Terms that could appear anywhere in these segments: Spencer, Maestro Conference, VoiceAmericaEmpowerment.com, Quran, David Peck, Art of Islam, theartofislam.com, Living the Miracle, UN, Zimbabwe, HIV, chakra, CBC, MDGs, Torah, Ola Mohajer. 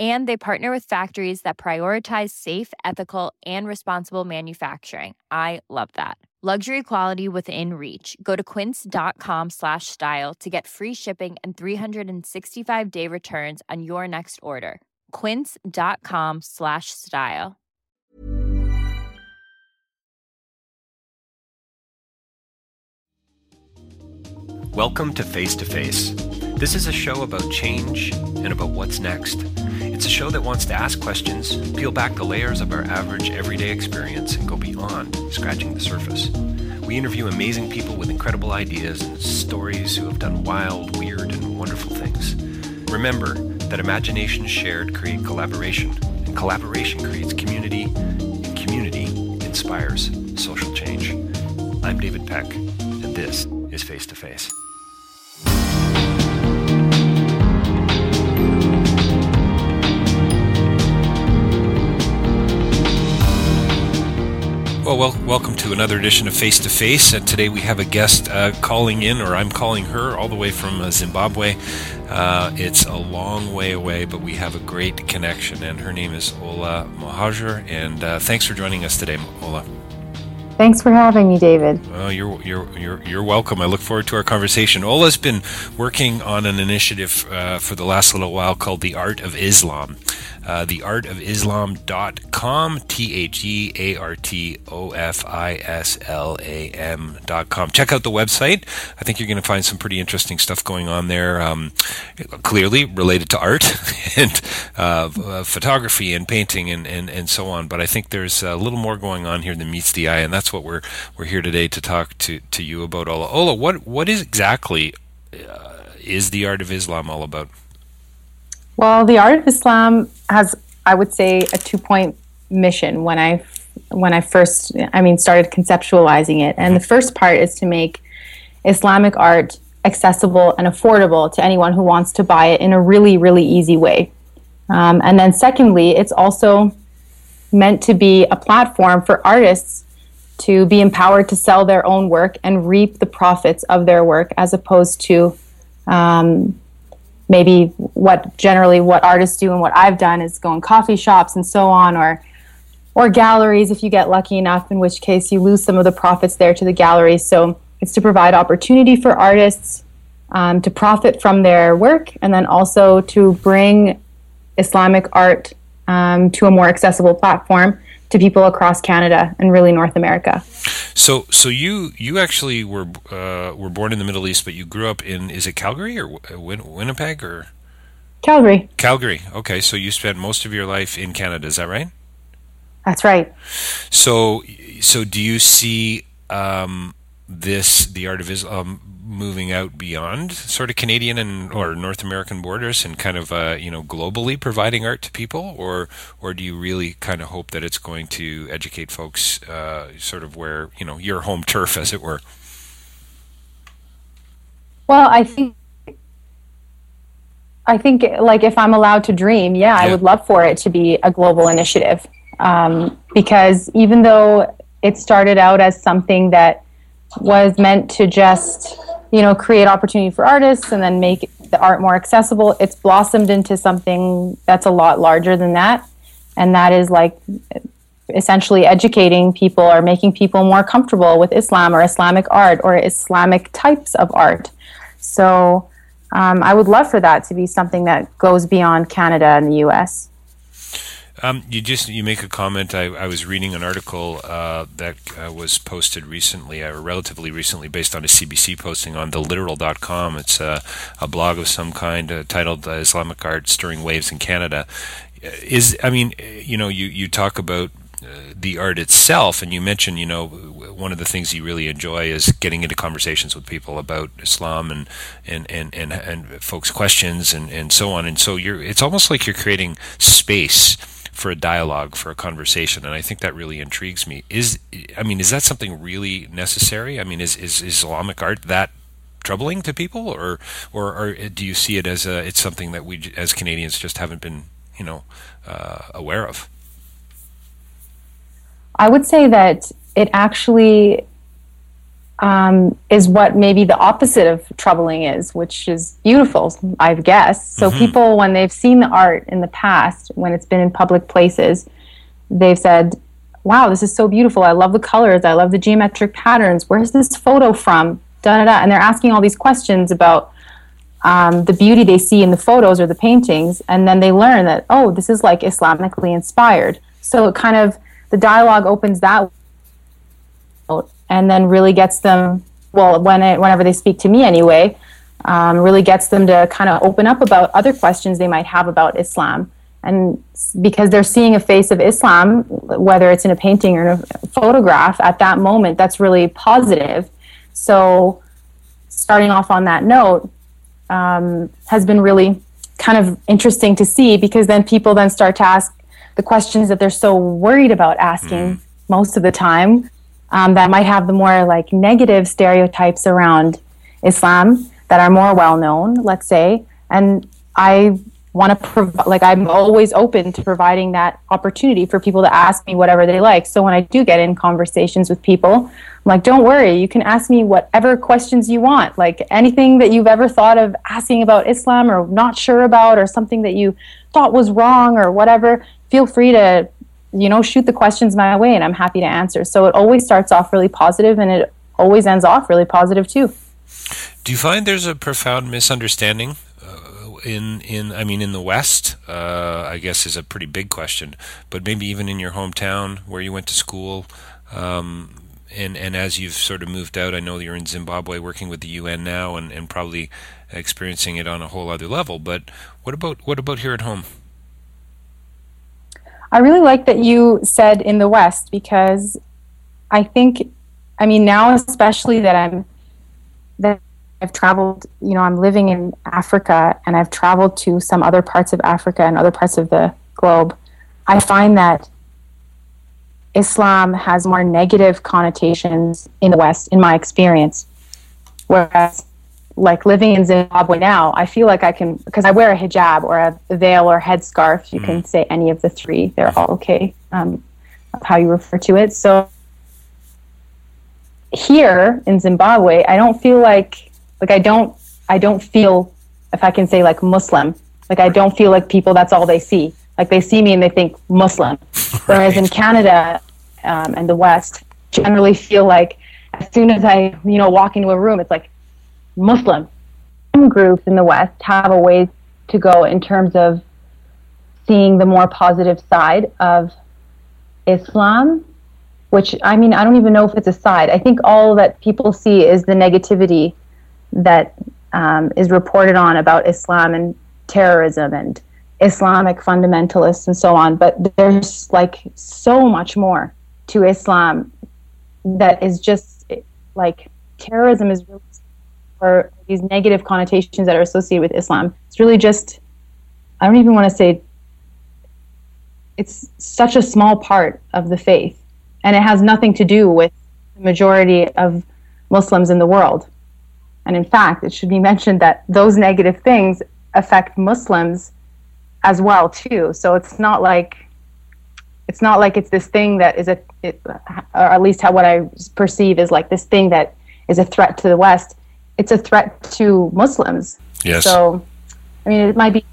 And they partner with factories that prioritize safe, ethical, and responsible manufacturing. I love that. Luxury quality within reach. Go to quince.com/style to get free shipping and 365-day returns on your next order. Quince.com/style. Welcome to Face. This is a show about change and about what's next. It's a show that wants to ask questions, peel back the layers of our average everyday experience, and go beyond scratching the surface. We interview amazing people with incredible ideas and stories who have done wild, weird, and wonderful things. Remember that imagination shared creates collaboration, and collaboration creates community, and community inspires social change. I'm David Peck, and this is Face to Face. Well, welcome to another edition of Face to Face. Today we have a guest calling in, or I'm calling her, all the way from Zimbabwe. It's a long way away, but we have a great connection, and her name is Ola Mohajer. And thanks for joining us today, Ola. Thanks for having me, David. Oh, you're welcome. I look forward to our conversation. Ola's been working on an initiative for the last little while called The Art of Islam. Theartofislam.com, theartofislam.com. Check out the website. I think you're going to find some pretty interesting stuff going on there, clearly related to art and photography and painting and so on. But I think there's a little more going on here than meets the eye, and that's what we're here today to talk to you about, Ola. Ola, what is exactly is the Art of Islam all about? Well, the Art of Islam has, I would say, a two-point mission when I first started conceptualizing it. And the first part is to make Islamic art accessible and affordable to anyone who wants to buy it in a really, really easy way. And then secondly, it's also meant to be a platform for artists to be empowered to sell their own work and reap the profits of their work, as opposed to... maybe what artists do and what I've done is go in coffee shops and so on, or or galleries if you get lucky enough, in which case you lose some of the profits there to the galleries. So it's to provide opportunity for artists to profit from their work, and then also to bring Islamic art to a more accessible platform to people across Canada and really North America. So you actually were born in the Middle East, but you grew up in, is it Calgary or Winnipeg or? Calgary. Okay, so you spent most of your life in Canada, is that right? That's right. So do you see the Art of Islam moving out beyond sort of Canadian and or North American borders and kind of globally providing art to people, or do you really kind of hope that it's going to educate folks sort of where your home turf, as it were? Well, I think like if I'm allowed to dream, I would love for it to be a global initiative, because even though it started out as something that was meant to just create opportunity for artists and then make the art more accessible, it's blossomed into something that's a lot larger than that. And that is like essentially educating people or making people more comfortable with Islam or Islamic art or Islamic types of art. So I would love for that to be something that goes beyond Canada and the U.S. You make a comment. I was reading an article that was posted recently, or relatively recently, based on a CBC posting on theliteral.com. It's a blog of some kind titled "Islamic Art Stirring Waves in Canada." You talk about the art itself, and you mention one of the things you really enjoy is getting into conversations with people about Islam and folks' questions and so on. And so it's almost like you're creating space for a dialogue, for a conversation, and I think that really intrigues me. Is that something really necessary? I mean, is Islamic art that troubling to people, or do you see it as it's something that we as Canadians just haven't been aware of? I would say that it actually is what maybe the opposite of troubling is, which is beautiful, I guess. So people, when they've seen the art in the past, when it's been in public places, they've said, wow, this is so beautiful. I love the colors. I love the geometric patterns. Where's this photo from? Da-da-da. And they're asking all these questions about the beauty they see in the photos or the paintings. And then they learn that, oh, this is like Islamically inspired. So it kind of, the dialogue opens that out and then really gets them, well, whenever they speak to me anyway, really gets them to kind of open up about other questions they might have about Islam. And because they're seeing a face of Islam, whether it's in a painting or in a photograph at that moment, that's really positive. So starting off on that note has been really kind of interesting to see, because then people then start to ask the questions that they're so worried about asking most of the time, that might have the more like negative stereotypes around Islam that are more well known, let's say. And I want to I'm always open to providing that opportunity for people to ask me whatever they like. So when I do get in conversations with people, I'm like, don't worry, you can ask me whatever questions you want, like anything that you've ever thought of asking about Islam or not sure about, or something that you thought was wrong or whatever. Feel free to, shoot the questions my way, and I'm happy to answer. So it always starts off really positive, and it always ends off really positive too. Do you find there's a profound misunderstanding in the West? I guess is a pretty big question, but maybe even in your hometown where you went to school, and as you've sort of moved out, I know you're in Zimbabwe working with the UN now, and probably experiencing it on a whole other level. But what about here at home? I really like that you said in the West, because I think, now especially that I've traveled, I'm living in Africa and I've traveled to some other parts of Africa and other parts of the globe, I find that Islam has more negative connotations in the West, in my experience. Whereas, like living in Zimbabwe now, I feel like I can, because I wear a hijab or a veil or headscarf, you can say any of the three, they're all okay, how you refer to it. So here in Zimbabwe, I don't feel like I don't feel, if I can say, like Muslim, like I don't feel like people, that's all they see. Like they see me and they think Muslim. Right. Whereas in Canada and the West, generally feel like as soon as I, walk into a room, it's like Muslim. Some groups in the West have a ways to go in terms of seeing the more positive side of Islam, which, I don't even know if it's a side. I think all that people see is the negativity that is reported on about Islam and terrorism and Islamic fundamentalists and so on. But there's so much more to Islam that is just terrorism is really, or these negative connotations that are associated with Islam. It's really just, I don't even want to say, it's such a small part of the faith. And it has nothing to do with the majority of Muslims in the world. And in fact, it should be mentioned that those negative things affect Muslims as well too. So it's not like it's this thing that is or at least how what I perceive is this thing that is a threat to the West. It's a threat to Muslims. Yes. So, it might be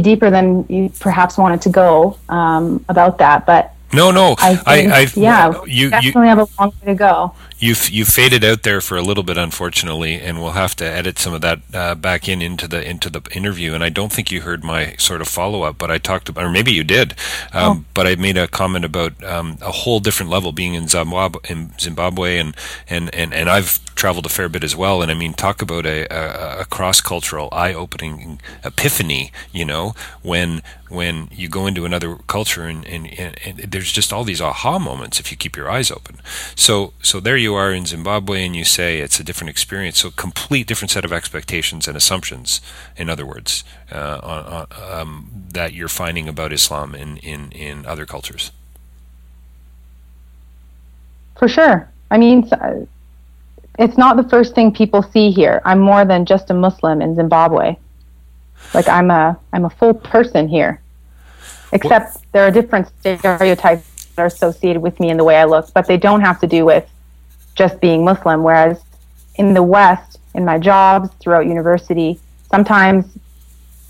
deeper than you perhaps wanted to go about that. But no, I definitely have a long way to go. You faded out there for a little bit, unfortunately, and we'll have to edit some of that back into the interview. And I don't think you heard my sort of follow up, but I talked about, or maybe you did, but I made a comment about a whole different level being in Zimbabwe, and I've traveled a fair bit as well. And talk about a cross cultural eye opening epiphany. When you go into another culture, and there's just all these aha moments if you keep your eyes open. So there you are in Zimbabwe, and you say it's a different experience. So complete different set of expectations and assumptions, in other words, that you're finding about Islam in other cultures. For sure. It's not the first thing people see here. I'm more than just a Muslim in Zimbabwe. I'm a full person here. Except there are different stereotypes that are associated with me in the way I look, but they don't have to do with just being Muslim. Whereas in the West, in my jobs, throughout university, sometimes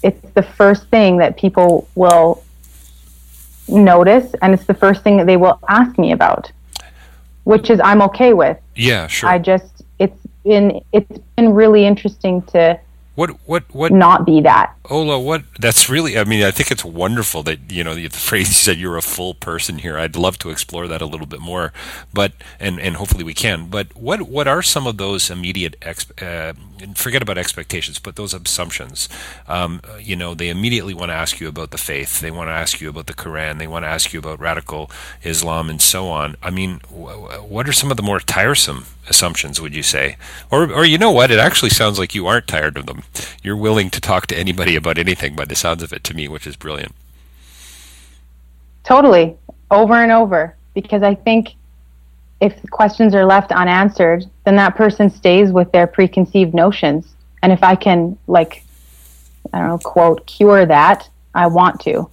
it's the first thing that people will notice, and it's the first thing that they will ask me about, which is I'm okay with. Yeah, sure. It's been really interesting to What not be that. Ola, that's really, I think it's wonderful that, the phrase you said, you're a full person here. I'd love to explore that a little bit more, but, and hopefully we can, but what are some of those immediate, forget about expectations, but those assumptions? They immediately want to ask you about the faith. They want to ask you about the Quran. They want to ask you about radical Islam and so on. What are some of the more tiresome assumptions, would you say? Or you know what? It actually sounds like you aren't tired of them. You're willing to talk to anybody about anything by the sounds of it, to me, which is brilliant. Totally. Over and over. Because I think if questions are left unanswered, then that person stays with their preconceived notions. And if I can, quote, cure that, I want to.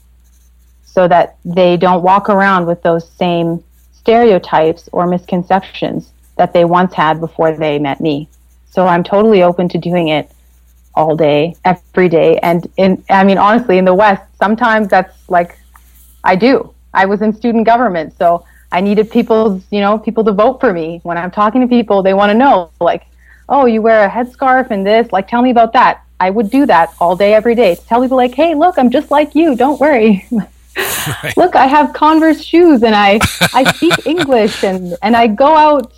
So that they don't walk around with those same stereotypes or misconceptions that they once had before they met me. So I'm totally open to doing it all day, every day, and honestly, in the West, sometimes that's I do. I was in student government, so I needed people to vote for me. When I'm talking to people, they want to know, oh, you wear a headscarf and this, tell me about that. I would do that all day, every day, to tell people, hey, look, I'm just like you, don't worry. Right. Look, I have Converse shoes, and I speak English, and I go out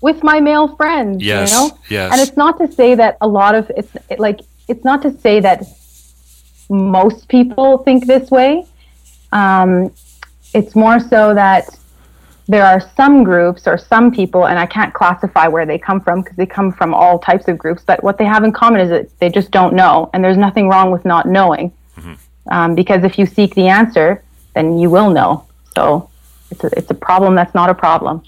with my male friends, yes, Yes. And it's not to say that it's not to say that most people think this way. It's more so that there are some groups or some people, and I can't classify where they come from because they come from all types of groups, but what they have in common is that they just don't know, and there's nothing wrong with not knowing. Mm-hmm. Because if you seek the answer, then you will know. So it's a problem that's not a problem.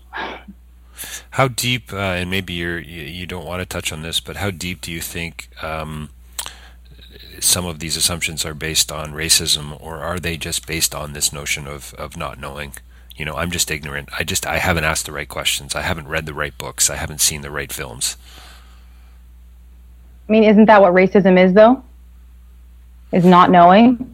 How deep, and maybe you don't want to touch on this, but how deep do you think some of these assumptions are based on racism, or are they just based on this notion of not knowing? I'm just ignorant. I haven't asked the right questions. I haven't read the right books. I haven't seen the right films. Isn't that what racism is, though? Is not knowing?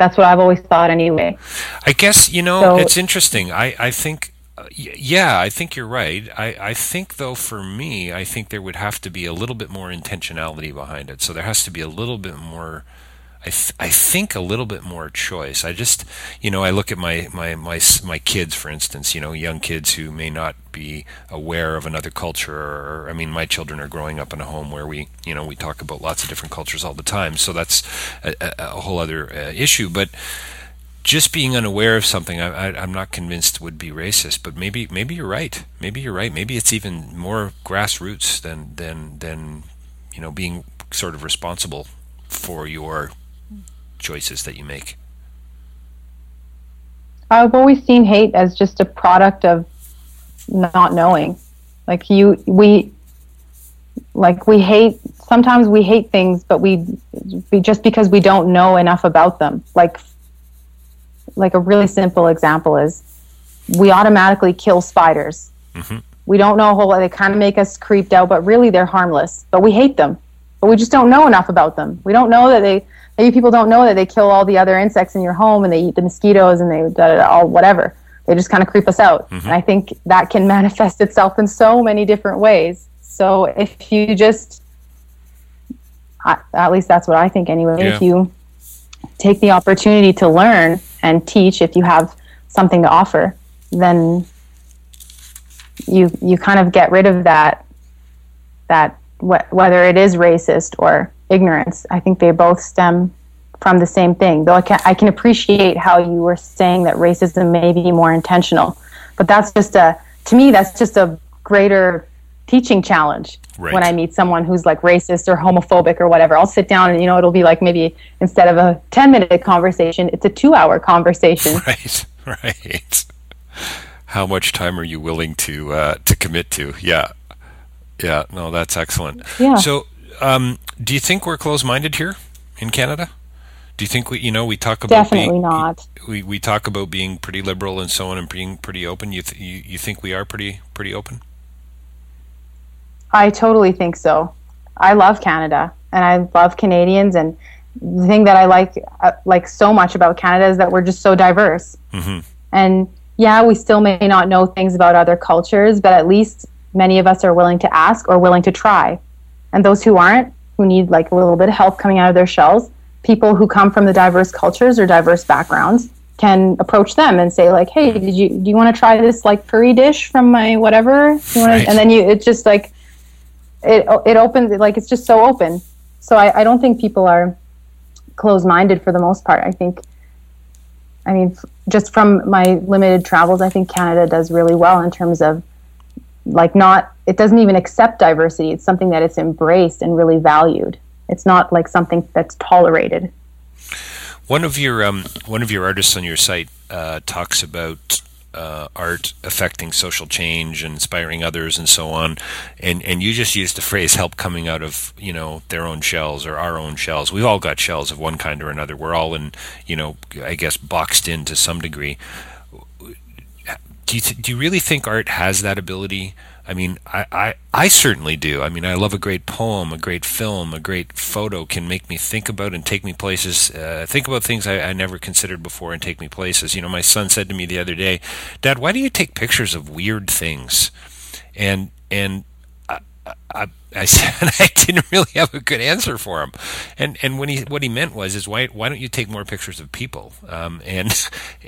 That's what I've always thought anyway. I guess, you know, so, it's interesting. I think you're right. I think, though, for me, I think there would have to be a little bit more intentionality behind it. So there has to be a little bit more, I think, a little bit more choice. I just, you know, I look at my kids, for instance, you know, young kids who may not be aware of another culture. Or, I mean, my children are growing up in a home where we, you know, we talk about lots of different cultures all the time. So that's a whole other issue. But just being unaware of something, I'm not convinced would be racist, but maybe you're right. Maybe you're right. Maybe it's even more grassroots than you know, being sort of responsible for your choices that you make. I've always seen hate as just a product of not knowing. Like we hate. Sometimes we hate things, but we just because we don't know enough about them. Like a really simple example is we automatically kill spiders. Mm-hmm. We don't know a whole lot. They kind of make us creeped out, but really they're harmless. But we hate them. But we just don't know enough about them. We don't know that maybe people don't know that they kill all the other insects in your home and they eat the mosquitoes and they all whatever. They just kind of creep us out. Mm-hmm. And I think that can manifest itself in so many different ways. So if you just, at least that's what I think anyway, yeah. If you take the opportunity to learn and teach, if you have something to offer, then you kind of get rid of that whether it is racist or ignorance. I think they both stem from the same thing. Though I can appreciate how you were saying that racism may be more intentional, but that's just to me that's just a greater teaching challenge. Right. When I meet someone who's like racist or homophobic or whatever, I'll sit down and, you know, it'll be like maybe instead of a 10-minute conversation, it's a 2-hour conversation. Right. How much time are you willing to commit to? Yeah. No, that's excellent. Yeah. So, do you think we're closed-minded here in Canada? Do you think we talk about definitely being, not. We talk about being pretty liberal and so on and being pretty open. You think we are pretty open? I totally think so. I love Canada and I love Canadians, and the thing that I like so much about Canada is that we're just so diverse. Mm-hmm. And yeah, we still may not know things about other cultures, but at least many of us are willing to ask or willing to try. And those who aren't, who need like a little bit of help coming out of their shells, people who come from the diverse cultures or diverse backgrounds can approach them and say like, hey, do you want to try this like curry dish from my whatever? Right. And then it's just like, it opens, like it's just so open. So I don't think people are closed-minded for the most part. I think, I mean, just from my limited travels, I think Canada does really well in terms of like it doesn't even accept diversity. It's something that it's embraced and really valued. It's not like something that's tolerated. One of your artists on your site talks about art affecting social change and inspiring others and so on, and you just used the phrase help coming out of, you know, their own shells or our own shells. We've all got shells of one kind or another. We're all in, you know, I guess boxed in to some degree. Do you really think art has that ability? I mean, I certainly do. I mean, I love a great poem, a great film, a great photo can make me think about and take me places, think about things I never considered before and take me places. You know, my son said to me the other day, Dad, why do you take pictures of weird things? And I said I didn't really have a good answer for him, and what he meant was why don't you take more pictures of people? And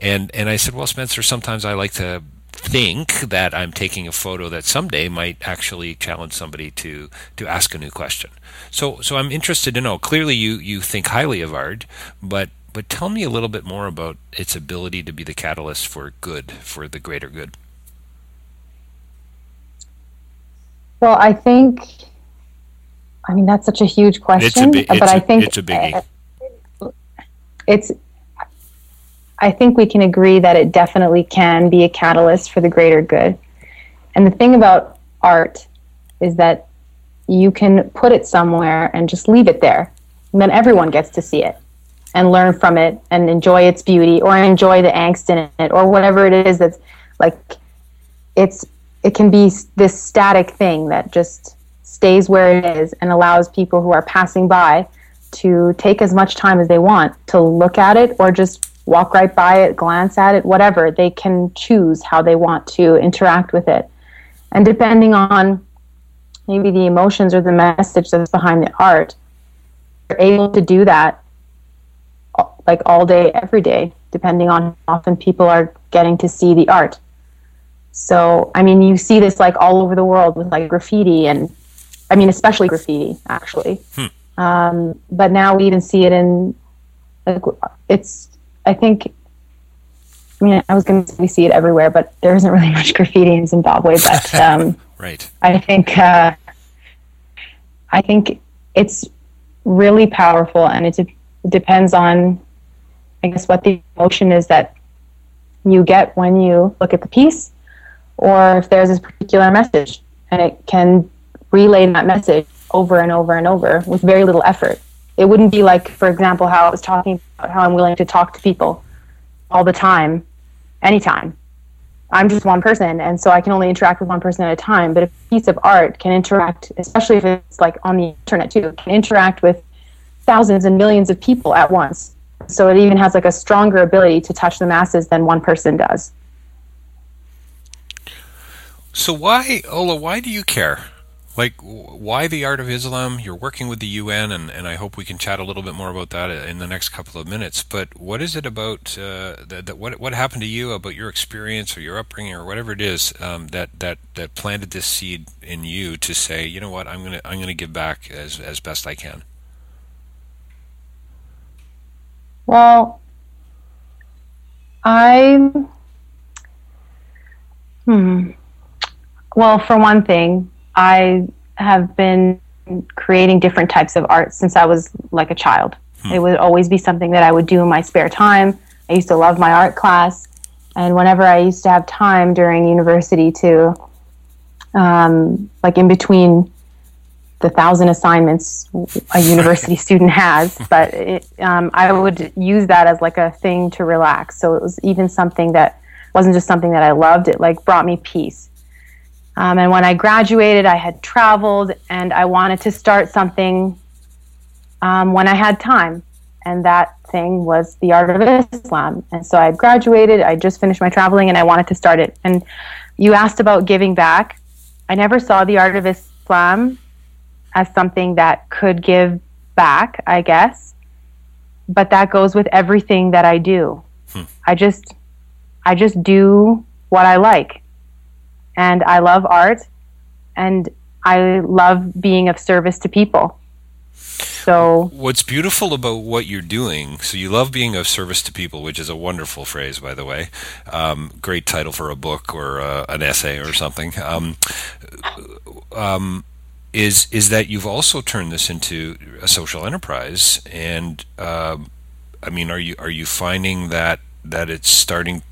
I said, well, Spencer, sometimes I like to think that I'm taking a photo that someday might actually challenge somebody to ask a new question. So I'm interested to know. Clearly, you think highly of art, but tell me a little bit more about its ability to be the catalyst for good, for the greater good. Well, I think, I mean, that's such a huge question, but I think it's a biggie. I think we can agree that it definitely can be a catalyst for the greater good. And the thing about art is that you can put it somewhere and just leave it there. And then everyone gets to see it and learn from it and enjoy its beauty or enjoy the angst in it or whatever it is that's like, it can be this static thing that just stays where it is and allows people who are passing by to take as much time as they want to look at it or just walk right by it, glance at it, whatever. They can choose how they want to interact with it. And depending on maybe the emotions or the message that's behind the art, they're able to do that like all day, every day, depending on how often people are getting to see the art. So, I mean, you see this like all over the world with like graffiti and, I mean, especially graffiti, actually. But now we even see it in, like, it's, I think, I mean, I was going to say we see it everywhere, but there isn't really much graffiti in Zimbabwe. But right. I think it's really powerful, and it depends on, I guess, what the emotion is that you get when you look at the piece, or if there's this particular message, and it can relay that message over and over and over with very little effort. It wouldn't be like, for example, how I was talking about how I'm willing to talk to people all the time, anytime. I'm just one person, and so I can only interact with one person at a time. But a piece of art can interact, especially if it's like on the internet too, can interact with thousands and millions of people at once. So it even has like a stronger ability to touch the masses than one person does. So why, Ola, why do you care? Like, why the Art of Islam? You're working with the UN, and I hope we can chat a little bit more about that in the next couple of minutes. But what is it about what happened to you, about your experience or your upbringing or whatever it is, that planted this seed in you to say, you know what, I'm gonna give back as best I can? Well, Well, for one thing, I have been creating different types of art since I was like a child. It would always be something that I would do in my spare time. I used to love my art class. And whenever I used to have time during university to, like in between the 1,000 assignments a university student has, but I would use that as like a thing to relax. So it was even something that wasn't just something that I loved. It like brought me peace. And when I graduated, I had traveled, and I wanted to start something when I had time. And that thing was the Art of Islam. And so I had graduated, I just finished my traveling, and I wanted to start it. And you asked about giving back. I never saw the Art of Islam as something that could give back, I guess. But that goes with everything that I do. I just do what I like. And I love art, and I love being of service to people. So what's beautiful about what you're doing, so you love being of service to people, which is a wonderful phrase, by the way. Great title for a book or an essay or something. Is that you've also turned this into a social enterprise. And, I mean, are you finding that it's starting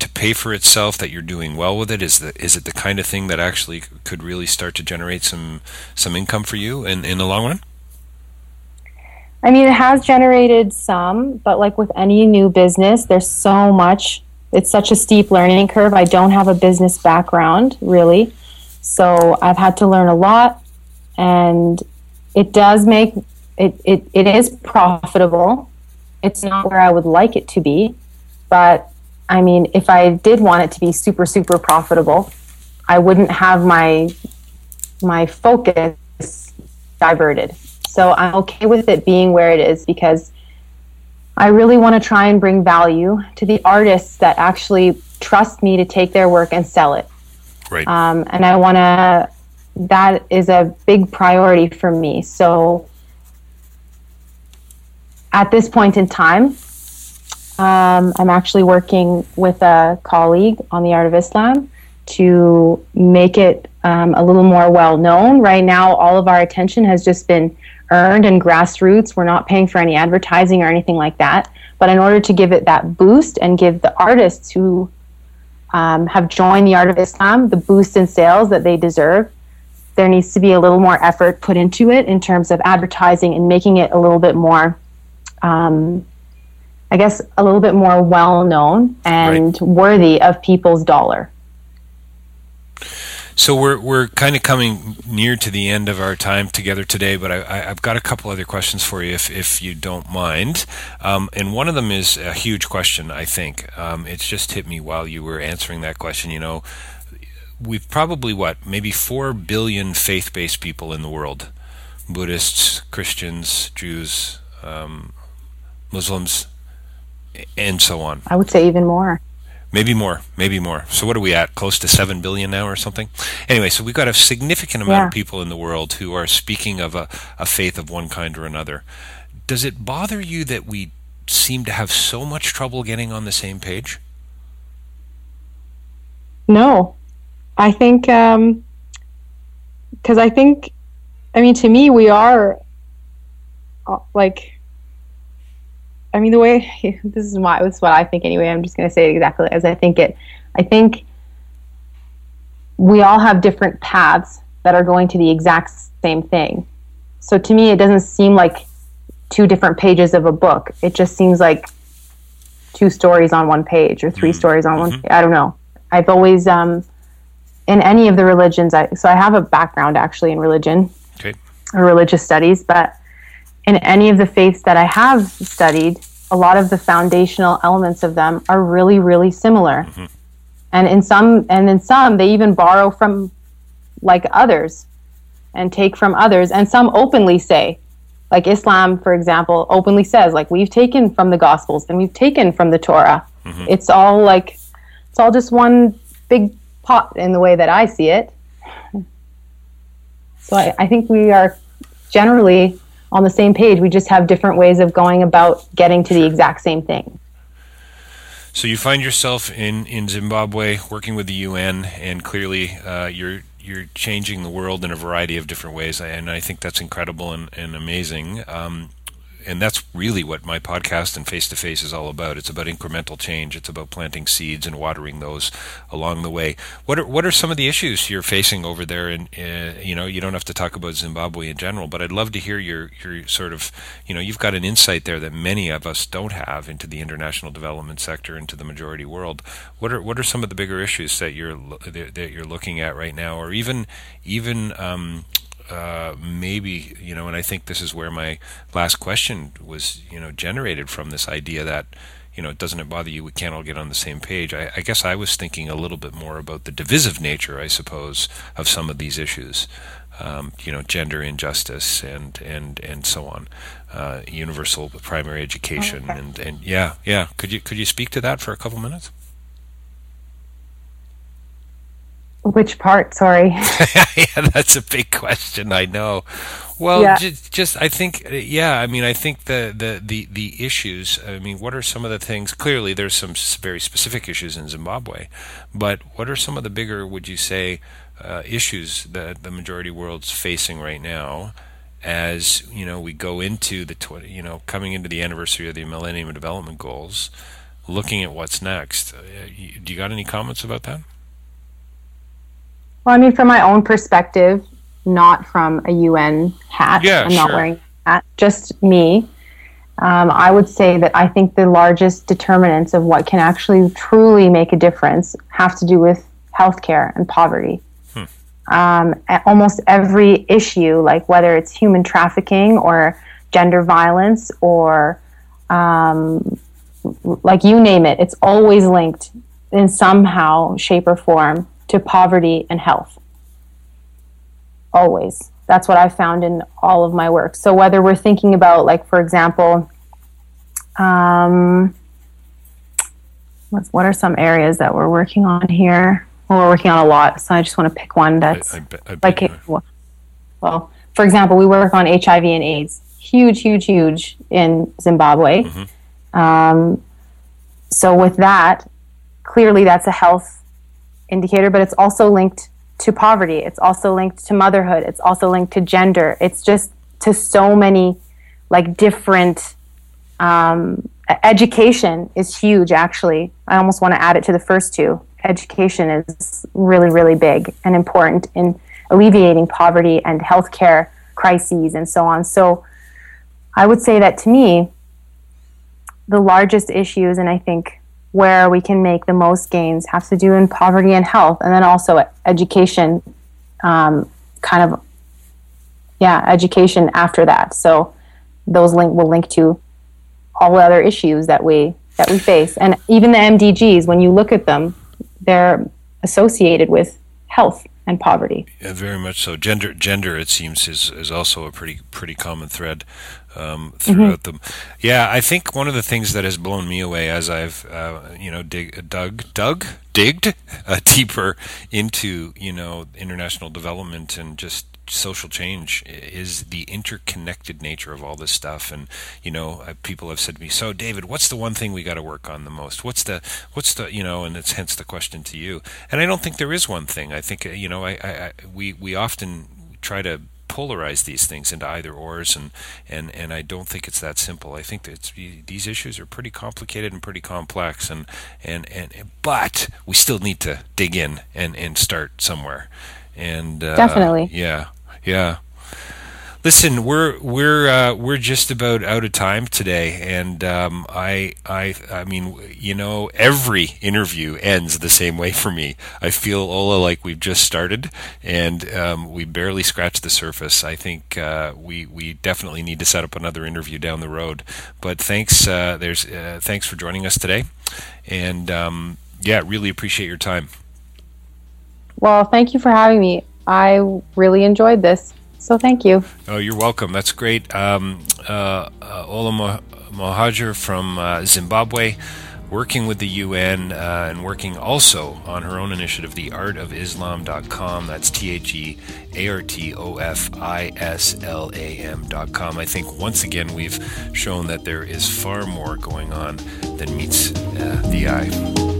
to pay for itself, that you're doing well with it? Is it the kind of thing that actually could really start to generate some income for you in the long run? I mean, it has generated some, but like with any new business, there's so much. It's such a steep learning curve. I don't have a business background, really. So I've had to learn a lot, and it does make it is profitable. It's not where I would like it to be, but I mean, if I did want it to be super, super profitable, I wouldn't have my focus diverted. So I'm okay with it being where it is, because I really want to try and bring value to the artists that actually trust me to take their work and sell it. Right. And I want to, that is a big priority for me. So at this point in time, I'm actually working with a colleague on the Art of Islam to make it a little more well-known. Right now, all of our attention has just been earned and grassroots. We're not paying for any advertising or anything like that. But in order to give it that boost and give the artists who have joined the Art of Islam the boost in sales that they deserve, there needs to be a little more effort put into it in terms of advertising and making it a little bit more a little bit more well-known and worthy of people's dollar. So we're kind of coming near to the end of our time together today, but I've got a couple other questions for you, if you don't mind. And one of them is a huge question, I think. It's just hit me while you were answering that question. You know, we've probably, maybe 4 billion faith-based people in the world. Buddhists, Christians, Jews, Muslims, and so on. I would say even more. Maybe more. So what are we at? Close to 7 billion now or something? Anyway, so we've got a significant amount of people in the world who are speaking of a faith of one kind or another. Does it bother you that we seem to have so much trouble getting on the same page? No. I think, because I think, to me, we are, the way, this is what I think anyway, I'm just going to say it exactly as I think it. I think we all have different paths that are going to the exact same thing. So to me, it doesn't seem like 2 different pages of a book. It just seems like 2 stories on one page or 3 stories on one page. I don't know. I've always, in any of the religions, I have a background actually in religion, or religious studies, but in any of the faiths that I have studied, a lot of the foundational elements of them are really, really similar. Mm-hmm. And in some, they even borrow from others and take from others. And some openly say, like Islam, for example, openly says, we've taken from the Gospels and we've taken from the Torah. Mm-hmm. It's all it's all just one big pot in the way that I see it. So I think we are generally on the same page. We just have different ways of going about getting to the exact same thing. So you find yourself in Zimbabwe working with the UN, and clearly you're changing the world in a variety of different ways, and I think that's incredible and amazing. And that's really what my podcast and Face to Face is all about. It's about incremental change. It's about planting seeds and watering those along the way. What are some of the issues you're facing over there? And you don't have to talk about Zimbabwe in general, but I'd love to hear your sort of, you've got an insight there that many of us don't have into the international development sector, into the majority world. What are some of the bigger issues that you're looking at right now, or even maybe, and I think this is where my last question was, generated from this idea that, doesn't it bother you? We can't all get on the same page. I guess I was thinking a little bit more about the divisive nature, I suppose, of some of these issues, gender injustice and so on, universal primary education. Okay. And yeah. Could you speak to that for a couple minutes? Which part? Sorry. Yeah, that's a big question. I know. Well, yeah. just I think, I think the issues, what are some of the things? Clearly, there's some very specific issues in Zimbabwe, but what are some of the bigger, would you say, issues that the majority world's facing right now? As, we go into coming into the anniversary of the Millennium Development Goals, looking at what's next. Do you got any comments about that? Well, from my own perspective, not from a UN hat. Yeah, I'm not wearing a hat, just me. I would say that I think the largest determinants of what can actually truly make a difference have to do with healthcare and poverty. Almost every issue, whether it's human trafficking or gender violence or you name it, it's always linked in somehow, shape, or form to poverty and health. Always. That's what I found in all of my work. So whether we're thinking about, for example, what are some areas that we're working on here? Well, we're working on a lot, so I just want to pick one that's for example, we work on HIV and AIDS. Huge in Zimbabwe. Mm-hmm. So with that, clearly that's a health indicator, but it's also linked to poverty. It's also linked to motherhood. It's also linked to gender. It's just to so many different education is huge, actually. I almost want to add it to the first two. Education is really, really big and important in alleviating poverty and healthcare crises and so on. So I would say that to me, the largest issues, and I think where we can make the most gains have to do in poverty and health, and then also education, education after that. So those will link to all other issues that we face. And even the MDGs, when you look at them, they're associated with health and poverty. Yeah, very much so. Gender, it seems, is also a pretty common thread throughout them. Yeah, I think one of the things that has blown me away as I've digged deeper into international development and just social change is the interconnected nature of all this stuff. And people have said to me, "So, David, what's the one thing we got to work on the most? What's the And it's hence the question to you. And I don't think there is one thing. I think we often try to polarize these things into either ors, and I don't think it's that simple. I think that these issues are pretty complicated and pretty complex, and but we still need to dig in and start somewhere. And definitely, yeah. Listen, we're just about out of time today, and I mean, every interview ends the same way for me. I feel, Ola, like we've just started, and we barely scratched the surface. I think we definitely need to set up another interview down the road. But thanks, thanks for joining us today, and really appreciate your time. Well, thank you for having me. I really enjoyed this. So thank you. Oh, you're welcome. That's great. Ola Mohajer from Zimbabwe, working with the UN and working also on her own initiative, theartofislam.com. That's theartofislam.com. I think once again we've shown that there is far more going on than meets the eye.